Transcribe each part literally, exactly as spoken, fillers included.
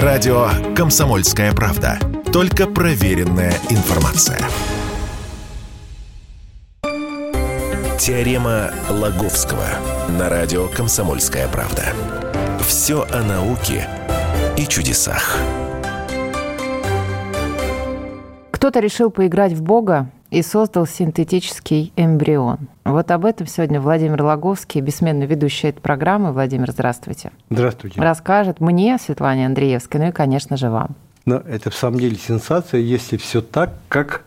Радио «Комсомольская правда». Только проверенная информация. Теорема Лаговского на радио «Комсомольская правда». Все о науке и чудесах. Кто-то решил поиграть в Бога и создал синтетический эмбрион. Вот об этом сегодня Владимир Лаговский, бессменно ведущий этой программы. Владимир, здравствуйте. Здравствуйте. Расскажет мне, Светлане Андреевской, ну и, конечно же, вам. Но это, в самом деле, сенсация, если все так, как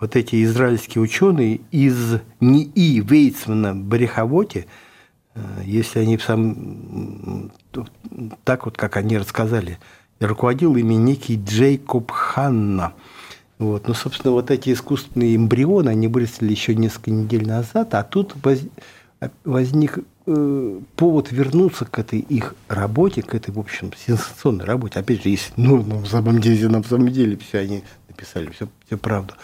вот эти израильские ученые из НИИ Вейцмана в Бреховоте, если они сам, так вот, как они рассказали, руководил ими некий Джейкоб Ханна. Вот. Ну, собственно, вот эти искусственные эмбрионы, они выросли еще несколько недель назад, а тут возник повод вернуться к этой их работе, к этой, в общем, сенсационной работе. Опять же, если ну, на самом деле, на самом деле все они написали, все, все правду.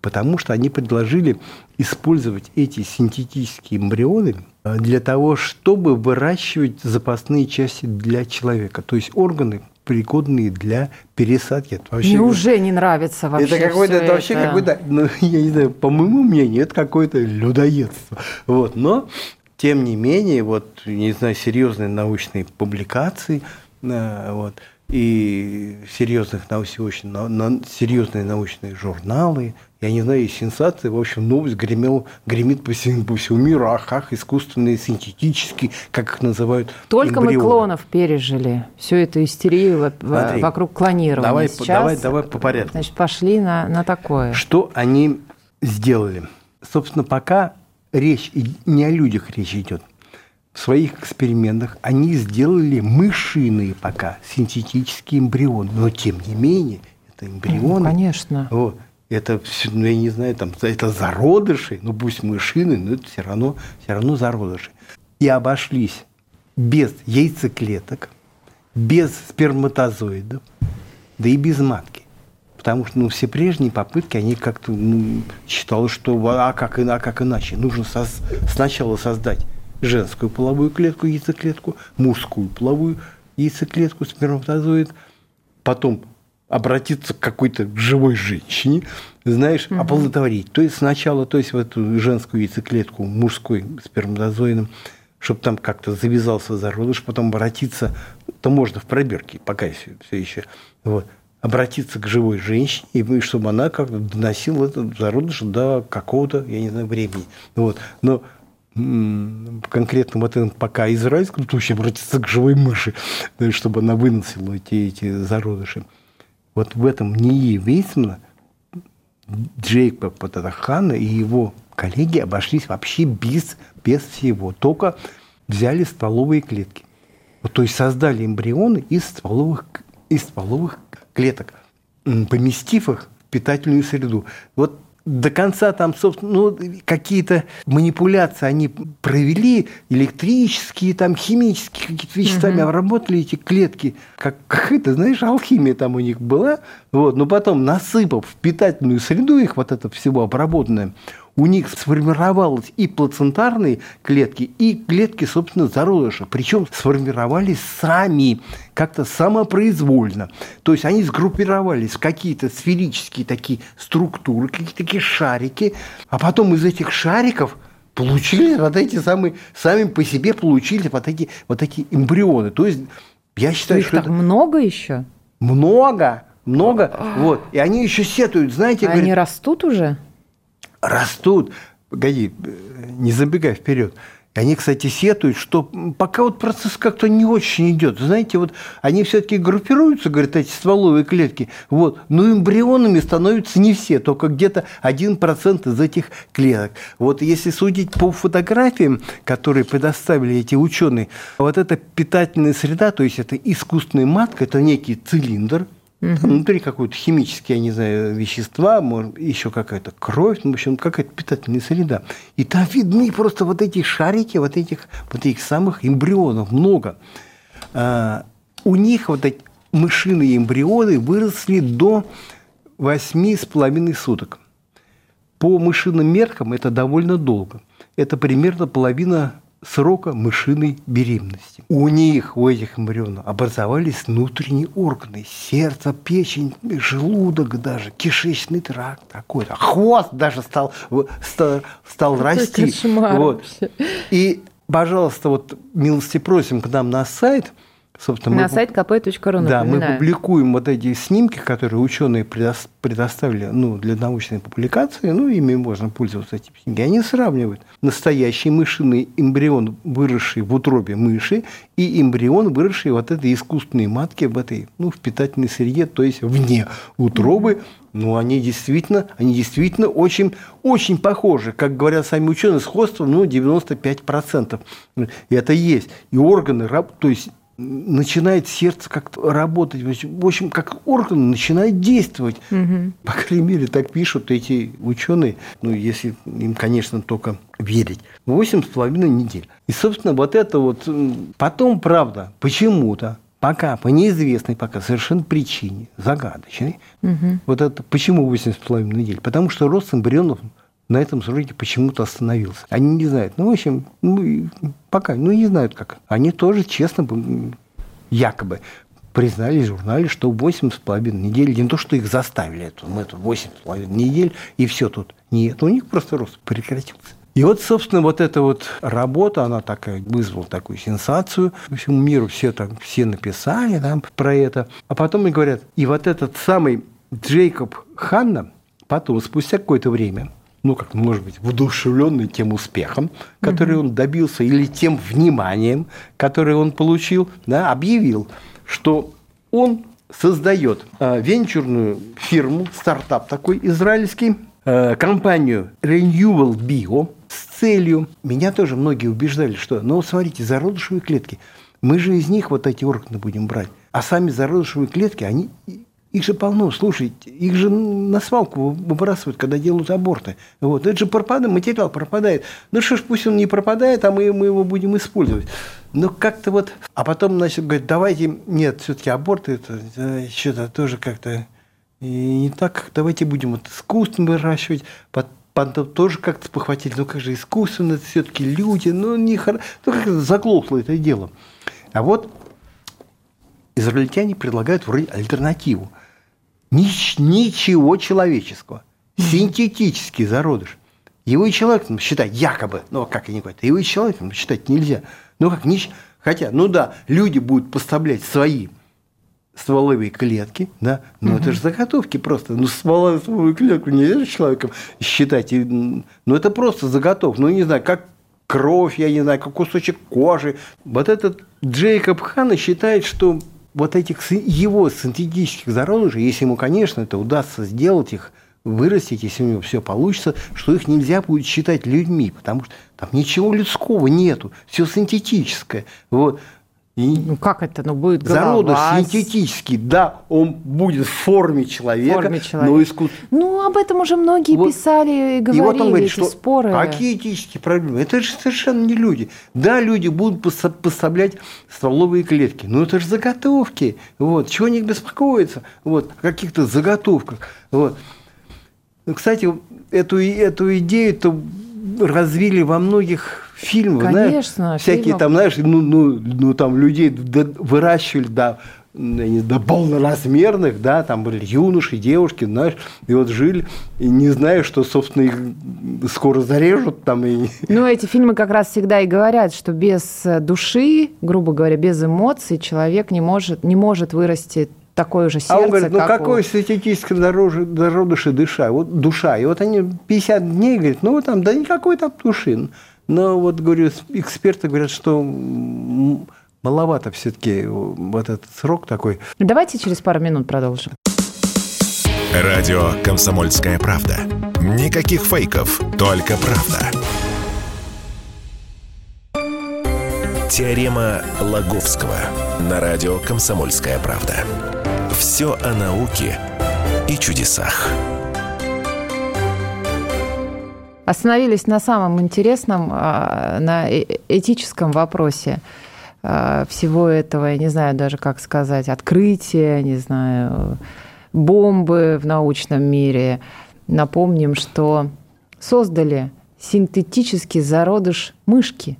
Потому что они предложили использовать эти синтетические эмбрионы для того, чтобы выращивать запасные части для человека, то есть органы, пригодные для пересадки. Мне уже не нравится вообще это какое-то, это вообще это. какое-то, ну, я не знаю, по моему мнению, это какое-то людоедство. Вот. Но, тем не менее, вот, не знаю, серьезные научные публикации, вот, и серьезных научных, на, серьезные научные журналы, я не знаю, и сенсации, в общем, новость гремел, гремит по всему, по всему миру, ах, ах, искусственные, синтетические, как их называют, только эмбрионы. Мы клонов пережили, всю эту истерию Смотри, вокруг клонирования. Давай, Сейчас, давай, давай по порядку. Значит, пошли на, на такое. Что они сделали? Собственно, пока речь не о людях речь идет. В своих экспериментах они сделали мышиные пока синтетические эмбрионы, но, тем не менее, это эмбрионы. Ну, конечно. Вот. Это, ну, я не знаю, там, это зародыши, ну, пусть мышины, но это все равно, все равно зародыши. И обошлись без яйцеклеток, без сперматозоидов, да и без матки. Потому что, ну, все прежние попытки, они как-то, ну, считалось, что, а как, а как иначе? Нужно соз- сначала создать женскую половую клетку, яйцеклетку, мужскую половую яйцеклетку, сперматозоид, потом обратиться к какой-то живой женщине, знаешь, mm-hmm. оплодотворить. То есть сначала, то есть в эту женскую яйцеклетку, мужской сперматозоидом, чтобы там как-то завязался зародыш, потом обратиться, то можно в пробирке, пока все, все еще, вот, обратиться к живой женщине, и чтобы она как-то доносила этот зародыш до какого-то, я не знаю, времени. Вот. Но конкретно вот этом пока израильском случае обратиться к живой мыши, чтобы она выносила эти, эти зародыши. Вот в этом НИИ Вейцмана Джейкоб Ханна и его коллеги обошлись вообще без, без всего. Только взяли стволовые клетки. Вот, то есть создали эмбрионы из стволовых, из стволовых клеток, поместив их в питательную среду. Вот до конца там, собственно, ну, какие-то манипуляции они провели, электрические, там, химические какие-то веществами угу. обработали эти клетки. Как, как это, знаешь, алхимия там у них была. Вот. Но потом, насыпав в питательную среду их вот это всего обработанное, у них сформировались и плацентарные клетки, и клетки, собственно, зародыша. Причем сформировались сами, как-то самопроизвольно. То есть они сгруппировались в какие-то сферические такие структуры, какие-то такие шарики, а потом из этих шариков получили вот эти самые, сами по себе получили вот эти, вот эти эмбрионы. То есть я считаю, их что... Их так это... много еще? Много, много. Вот. И они еще сетуют, знаете... А говорят... Они растут уже? Растут, погоди, не забегай вперед. Они, кстати, сетуют, что пока вот процесс как-то не очень идет. Знаете, вот они все-таки группируются, говорят, эти стволовые клетки, вот, но эмбрионами становятся не все, только где-то один процент из этих клеток. Вот если судить по фотографиям, которые предоставили эти ученые, вот эта питательная среда, то есть это искусственная матка, это некий цилиндр, Угу. внутри какой-то химические, я не знаю, вещества, может, еще какая-то кровь, в общем, какая-то питательная среда. И там видны просто вот эти шарики, вот этих, вот этих самых эмбрионов много. А, у них вот эти мышиные эмбрионы выросли до восемь с половиной суток. По мышиным меркам это довольно долго. Это примерно половина срока мышиной беременности. У них, у этих эмбрионов, образовались внутренние органы. Сердце, печень, желудок даже, кишечный тракт такой. Хвост даже стал, стал, стал расти. Кошмар вот. И, пожалуйста, вот милости просим к нам на сайт. Собственно, на мы, сайт ка пэ точка ру, да, напоминаю. Мы публикуем вот эти снимки, которые ученые предоставили ну, для научной публикации, ну, ими можно пользоваться, эти снимки. Они сравнивают настоящий мышиный эмбрион, выросший в утробе мыши, и эмбрион, выросший вот этой искусственной матке в этой, ну, в питательной среде, то есть вне утробы. Ну, они действительно, они действительно очень, очень похожи. Как говорят сами ученые, сходство, ну, девяносто пять процентов. И это есть. И органы, то есть начинает сердце как-то работать, в общем, как орган начинает действовать. Угу. По крайней мере, так пишут эти ученые, ну, если им, конечно, только верить. Восемь с половиной недель. И, собственно, вот это вот потом, правда, почему-то, пока по неизвестной пока совершенно причине, загадочной, угу. вот это почему восемь с половиной недель? Потому что рост эмбрионов на этом сроке почему-то остановился. Они не знают. Ну, в общем, ну, пока, ну, не знают как. Они тоже честно, якобы, признали в журнале, что восемь с половиной недель, не то, что их заставили, это, это восемь с половиной недель, и все тут. Нет, у них просто рост прекратился. И вот, собственно, вот эта вот работа, она такая, вызвала такую сенсацию. По всему миру все, там, все написали там, про это. А потом и говорят, и вот этот самый Джейкоб Ханна потом, спустя какое-то время, ну, как, может быть, воодушевленный тем успехом, который mm-hmm. он добился, или тем вниманием, которое он получил, да, объявил, что он создает э, венчурную фирму, стартап такой израильский, э, компанию Renewal Bio с целью. Меня тоже многие убеждали, что, ну, смотрите, зародышевые клетки, мы же из них вот эти органы будем брать, а сами зародышевые клетки, они... Их же полно, слушайте, их же на свалку выбрасывают, когда делают аборты. Вот. Это же пропадает, материал пропадает. Ну что ж, пусть он не пропадает, а мы, мы его будем использовать. Но как-то вот... А потом, значит, говорят, давайте... Нет, все-таки аборты, это, это что-то тоже как-то не так. Давайте будем вот искусственно выращивать. Потом тоже как-то похватить. Ну как же искусственно, это все-таки люди. Ну, не хоро... ну как-то заглохло это дело. А вот израильтяне предлагают вроде альтернативу. Нич- ничего человеческого. Синтетический зародыш. Его и человеком считать якобы, ну, как они говорят, его и человеком считать нельзя. Ну, как нич... Хотя, ну да, люди будут поставлять свои стволовые клетки, да, но угу. это же заготовки просто. Ну, стволовую клетку нельзя же человеком считать. Ну, это просто заготовка. Ну, не знаю, как кровь, я не знаю, как кусочек кожи. Вот этот Джейкоб Ханна считает, что... Вот этих его синтетических зародышей, если ему, конечно, это удастся сделать их, вырастить, если у него все получится, что их нельзя будет считать людьми, потому что там ничего людского нету, все синтетическое. Вот. И ну как это? Ну будет голова. Зародыш синтетический, да, он будет в форме человека, форме человека. Но искус... Ну об этом уже многие вот. Писали и говорили, и вот он говорит, эти что споры. Какие этические проблемы? Это же совершенно не люди. Да, люди будут поставлять стволовые клетки, но это же заготовки. Вот. Чего они беспокоятся? Вот. О каких-то заготовках. Вот. Кстати, эту, эту идею-то развили во многих... Фильмы, конечно, знаешь, всякие фильмов. Там, знаешь, ну, ну, ну там людей выращивали до, до полноразмерных, да, там были юноши, девушки, знаешь, и вот жили, и не зная, что, собственно, их скоро зарежут там. И... Ну, эти фильмы как раз всегда и говорят, что без души, грубо говоря, без эмоций человек не может, не может вырасти такое же сердце, а он говорит, ну, как какое у... синтетическое зародыше душа, вот душа, и вот они пятьдесят дней, говорят, ну, там, да никакой там души. Но вот, говорю, эксперты говорят, что маловато все-таки вот этот срок такой. Давайте через пару минут продолжим. Радио «Комсомольская правда». Никаких фейков, только правда. Теорема Лаговского на радио «Комсомольская правда». Все о науке и чудесах. Остановились на самом интересном, на этическом вопросе всего этого, я не знаю даже, как сказать, открытия, не знаю, бомбы в научном мире. Напомним, что создали синтетический зародыш мышки.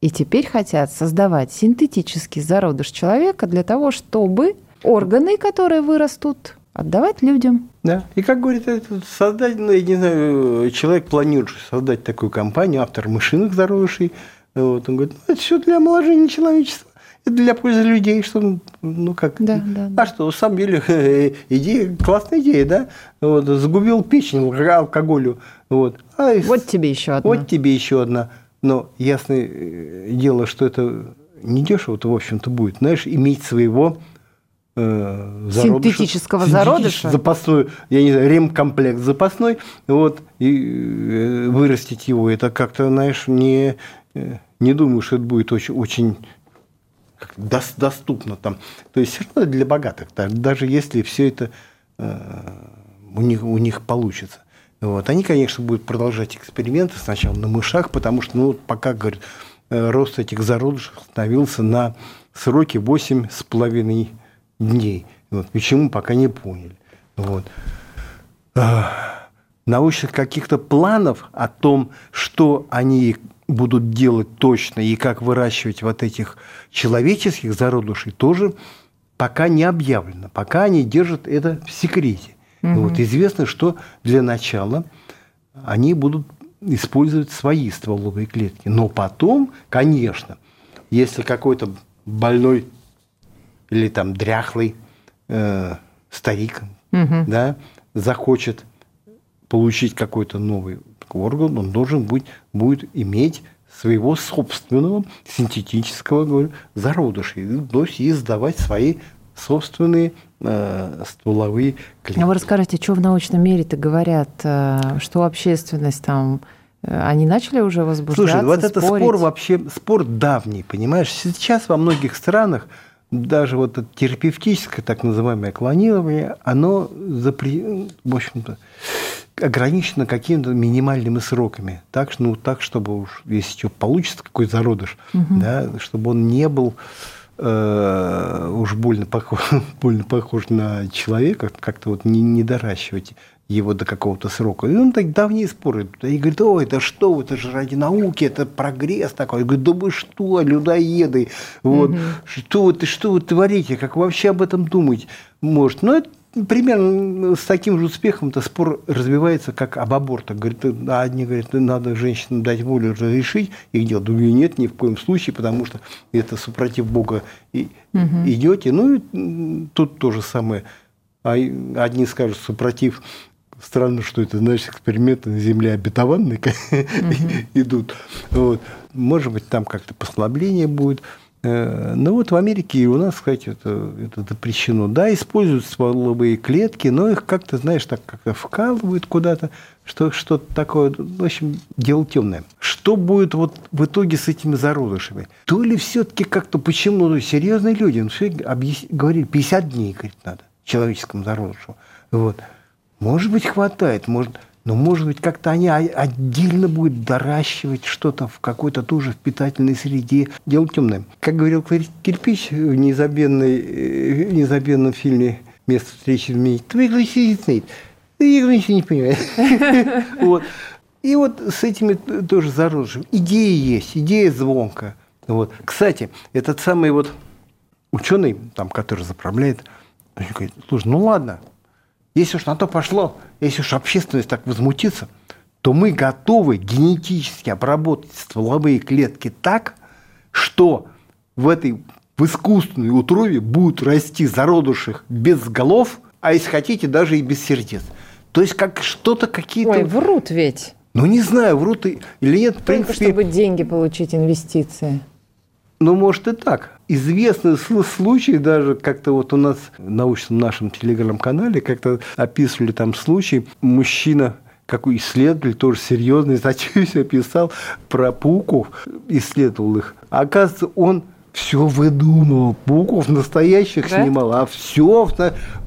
И теперь хотят создавать синтетический зародыш человека для того, чтобы органы, которые вырастут, отдавать людям. Да. И как говорит этот создатель, ну, я не знаю, человек, планирующий создать такую компанию, автор мышиных зародышей, вот, он говорит, ну, это все для омоложения человечества, это для пользы людей, что, ну как, да, да, да. А что, на самом деле, идея, классная идея, да, вот, загубил печень алкоголю, вот. А вот тебе еще одна. Вот тебе еще одна. Но ясное дело, что это недешево-то, в общем-то, будет, знаешь, иметь своего э, зародыша, синтетического зародыша, запасной, я не знаю, ремкомплект запасной, вот, и э, вырастить его, это как-то, знаешь, не, не думаю, что это будет очень, очень до, доступно там. То есть все равно для богатых, даже если все это э, у них, у них получится. Вот. Они, конечно, будут продолжать эксперименты сначала на мышах, потому что, ну, пока, говорят, рост этих зародышей остановился на сроке восемь с половиной дней. Вот. Почему, пока не поняли. Вот. А, научных каких-то планов о том, что они будут делать точно и как выращивать вот этих человеческих зародышей, тоже пока не объявлено. Пока они держат это в секрете. Угу. Вот, известно, что для начала они будут использовать свои стволовые клетки. Но потом, конечно, если какой-то больной или там дряхлый э, старик, угу, да, захочет получить какой-то новый орган, он должен быть, будет иметь своего собственного синтетического, говорю, зародыша. То есть издавать свои собственные э, стволовые клетки. А вы расскажите, что в научном мире-то говорят, э, что общественность там, э, они начали уже возбуждаться, спорить? Слушай, вот это спор вообще, спор давний, понимаешь? Сейчас во многих странах даже вот это терапевтическое, так называемое клонирование, оно запре... в общем-то ограничено какими-то минимальными сроками. Так, ну, так чтобы уж, если что, получится какой-то зародыш, угу, да, чтобы он не был уж больно похож, больно похож на человека, как-то вот не, не доращивать его до какого-то срока. И он так давние споры. И говорит, о, это что, это же ради науки, это прогресс такой. Я говорю, да вы что, людоеды, вот, угу, что, вы, что вы творите, как вы вообще об этом думаете? Может, ну, это примерно с таким же успехом-то спор развивается, как об абортах. Говорит, одни говорят, надо женщинам дать волю, разрешить их дело. Другие нет, ни в коем случае, потому что это супротив Бога и, угу, идете. Ну, и тут то же самое. Одни скажут, супротив, странно, что это, значит, эксперименты на земле обетованной идут. Может быть, там как-то послабление будет. Ну вот в Америке и у нас, кстати, это, это запрещено. Да, используют стволовые клетки, но их как-то, знаешь, так как-то вкалывают куда-то, что, что-то такое, в общем, дело темное. Что будет вот в итоге с этими зародышами? То ли все-таки как-то, почему, ну, серьезные люди, ну, все объяс... говорили, пятьдесят дней, говорит, надо человеческому зародышу. Вот. Может быть, хватает, может... Но, может быть, как-то они отдельно будут доращивать что-то в какой-то тоже питательной среде. Дело темное. Как говорил Кирпич в незабвенном фильме «Место встречи изменить», ты их ничего не понимаешь. И вот с этими тоже зародышами. Идея есть, идея звонкая. Кстати, этот самый вот ученый, который заправляет, говорит, слушай, ну ладно, если уж на то пошло, если уж общественность так возмутится, то мы готовы генетически обработать стволовые клетки так, что в этой в искусственной утробе будут расти зародыши без голов, а если хотите, даже и без сердец. То есть как что-то какие-то... Ой, врут ведь. Ну, не знаю, врут или нет. Только в принципе... чтобы деньги получить, инвестиции. Ну, может, и так. Известный случай, даже как-то вот у нас в научном нашем телеграм-канале как-то описывали там случай. Мужчина, какой исследователь, тоже серьезный, статью писал про пауков, исследовал их. Оказывается, он все выдумывал, пауков настоящих, да, снимал, а все,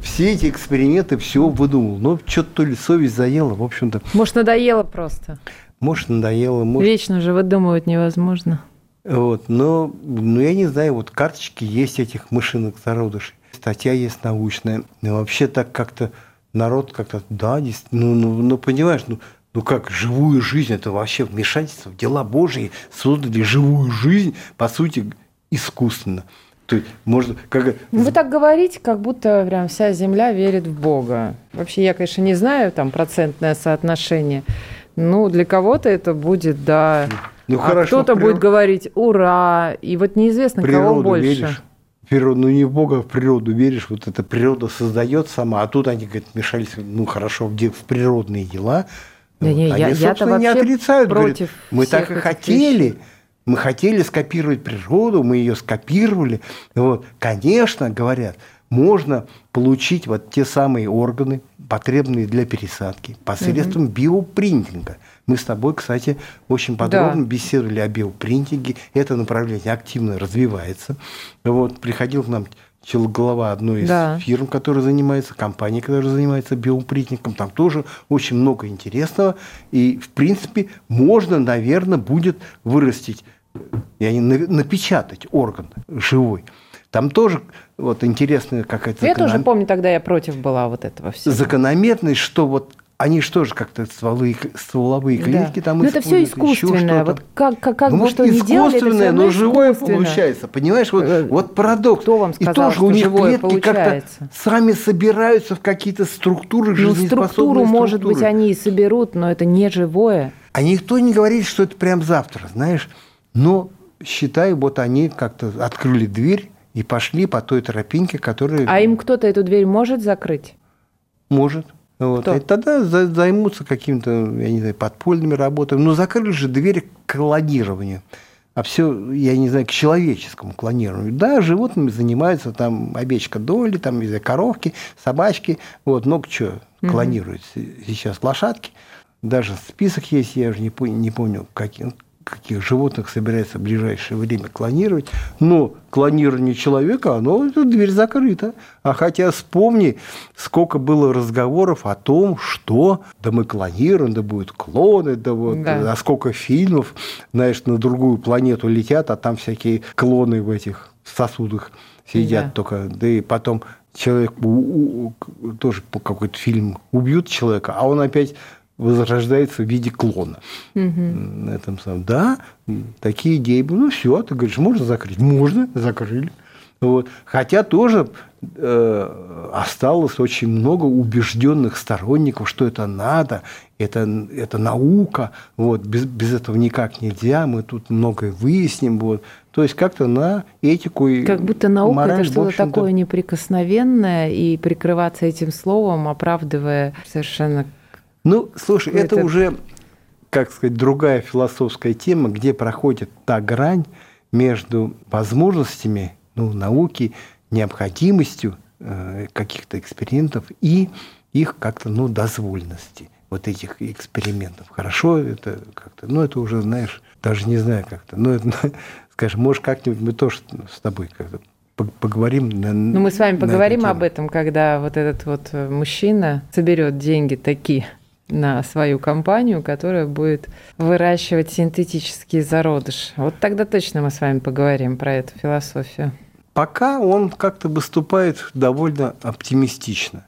все эти эксперименты все выдумывал. Но что-то то ли совесть заела, в общем-то. Может, надоело просто. Может, надоело. Может... Вечно же выдумывать невозможно. Вот, но, ну, я не знаю, вот карточки есть этих мышиных зародышей, статья есть научная. Но вообще так как-то народ как-то, да, ну, ну, ну понимаешь, ну, Ну как, живую жизнь, это вообще вмешательство в дела Божьи, создали живую жизнь, по сути, искусственно. То есть можно, как... Вы так говорите, как будто прям вся земля верит в Бога. Вообще, я, конечно, не знаю там процентное соотношение. Ну, для кого-то это будет, да. Ну, а хорошо, кто-то прир... будет говорить «Ура!» И вот неизвестно, природу кого больше. Веришь? Природу, ну, не в Бога, в природу веришь, вот эта природа создает сама, а тут они, говорят, вмешались, ну, хорошо, в, де- в природные дела. Да вот. не, они, я, собственно, не отрицают, говорят, мы так и хотели, вещей. мы хотели скопировать природу, мы ее скопировали. Вот. Конечно, говорят, можно получить вот те самые органы, потребные для пересадки, посредством угу. биопринтинга. Мы с тобой, кстати, очень подробно да. беседовали о биопринтинге. Это направление активно развивается. Вот, приходил к нам глава одной из да. фирм, которая занимается, компании, которая занимается биопринтингом. Там тоже очень много интересного. И, в принципе, можно, наверное, будет вырастить, я не, напечатать орган живой. Там тоже вот, интересная какая-то... Я закономер... тоже помню, тогда я против была вот этого всего. Закономерность, что вот... Они же тоже как-то стволы, стволовые клетки да. там но используют. Это все искусственное. Вот как, как, как ну, бы что ни делали, это все равно искусственное. Но живое получается. Понимаешь, вот, вот парадокс. Кто вам сказал, и тоже что у них живое клетки получается? Как-то сами собираются в какие-то структуры, жизнеспособные структуры. Ну, структуру, может быть, они и соберут, но это не живое. А никто не говорит, что это прям завтра, знаешь. Но, считай, вот они как-то открыли дверь и пошли по той тропинке, которая... А им кто-то эту дверь может закрыть? Может. Вот. И тогда займутся какими-то, я не знаю, подпольными работами. Но закрыли же дверь к клонированию. А все, я не знаю, к человеческому клонированию. Да, животными занимаются, там, овечка доли, там, коровки, собачки. Вот, но что клонируют mm-hmm. сейчас лошадки. Даже список есть, я уже не, пон- не помню, каких, каких животных собирается в ближайшее время клонировать. Но клонирование человека, оно, дверь закрыта. А хотя вспомни, сколько было разговоров о том, что да мы клонируем, да будут клоны, да вот, да. а сколько фильмов, знаешь, на другую планету летят, а там всякие клоны в этих сосудах сидят да. только. Да и потом человек, у, у, тоже какой-то фильм, убьют человека, а он опять... возрождается в виде клона. Угу. Этом самом. Да, такие идеи были. Ну, все, ты говоришь, можно закрыть? Можно, закрыли. Вот. Хотя тоже э, осталось очень много убежденных сторонников, что это надо, это, это наука, вот, без, без этого никак нельзя, мы тут многое выясним. Вот. То есть как-то на этику и мораль. Как будто наука мораль, это что-то такое неприкосновенное, и прикрываться этим словом, оправдывая совершенно... Ну, слушай, это, это уже, как сказать, другая философская тема, где проходит та грань между возможностями, ну, науки, необходимостью э, каких-то экспериментов и их как-то, ну, дозволенности, вот этих экспериментов. Хорошо, это как-то, ну, это уже, знаешь, даже не знаю как-то, ну, это, скажем, может, как-нибудь мы тоже с тобой как-то поговорим. На, ну, мы с вами поговорим об этом, когда вот этот вот мужчина соберет деньги такие на свою компанию, которая будет выращивать синтетические зародыши. Вот тогда точно мы с вами поговорим про эту философию. Пока он как-то выступает довольно оптимистично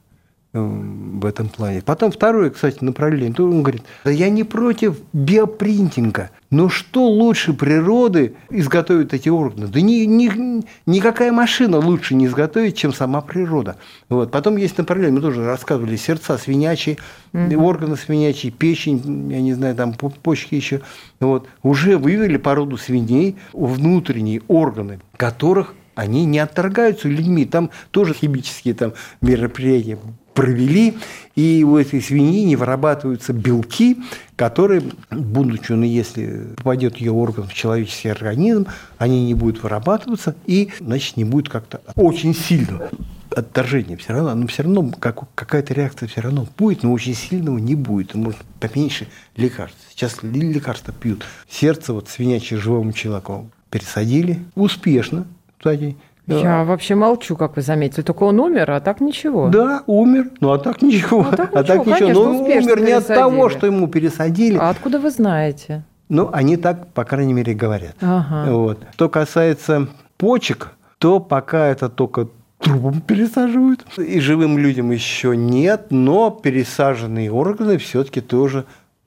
в этом плане. Потом второе, кстати, направление. Тут он говорит, да я не против биопринтинга, но что лучше природы изготовит эти органы? Да ни, ни, никакая машина лучше не изготовит, чем сама природа. Вот. Потом есть направление, мы тоже рассказывали, сердца свинячьи, mm-hmm. органы свинячьи, печень, я не знаю, там почки еще. Вот. Уже выявили породу свиней, внутренние органы которых они не отторгаются людьми. Там тоже химические там, мероприятия провели, и у этой свиньи не вырабатываются белки, которые, будучи, ну, если попадет ее орган в человеческий организм, они не будут вырабатываться, и, значит, не будет как-то очень сильного отторжения. Все равно, ну, все равно как, какая-то реакция все равно будет, но очень сильного не будет. Может, поменьше лекарств. Сейчас лекарства пьют. Сердце вот свинячье живому человеку пересадили. Успешно, кстати. Да. Я вообще молчу, как вы заметили. Только он умер, а так ничего. Да, умер, ну а так ничего. Ну, а так ничего, а так ничего. Конечно, но он умер пересадили. Не от того, что ему пересадили. А откуда вы знаете? Ну, они так, по крайней мере, говорят. Ага. Вот. Что касается почек, то пока это только трупом пересаживают. И живым людям еще нет, но пересаженные органы все-таки тоже...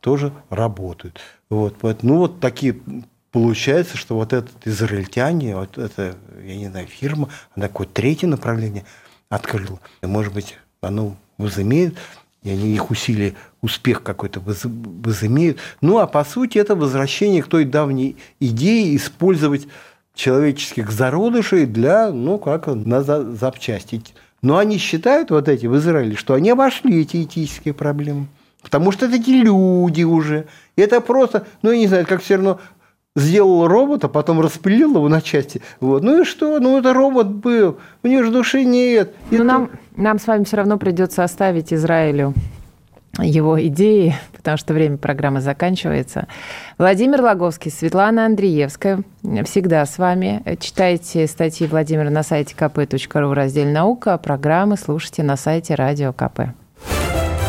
тоже работают. Вот, поэтому, ну, вот такие... Получается, что вот этот израильтяне, вот эта, я не знаю, фирма, она какое-то третье направление открыла. Может быть, оно возымеет, и они, их усилия, успех какой-то возымеют. Ну, а по сути, это возвращение к той давней идее использовать человеческих зародышей для, ну, как на запчасти. Но они считают, вот эти в Израиле, что они обошли эти этические проблемы. Потому что это эти люди уже. Это просто, ну, я не знаю, как все равно... Сделал робота, потом распилил его на части. Вот. Ну и что? Ну это робот был, у него же души нет. Но нам, нам с вами все равно придется оставить Израилю его идеи, потому что время программы заканчивается. Владимир Лаговский, Светлана Андреевская. Всегда с вами. Читайте статьи Владимира на сайте ка пэ точка ру в разделе «Наука», а программы слушайте на сайте Радио ка пэ.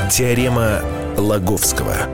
Теорема Лаговского.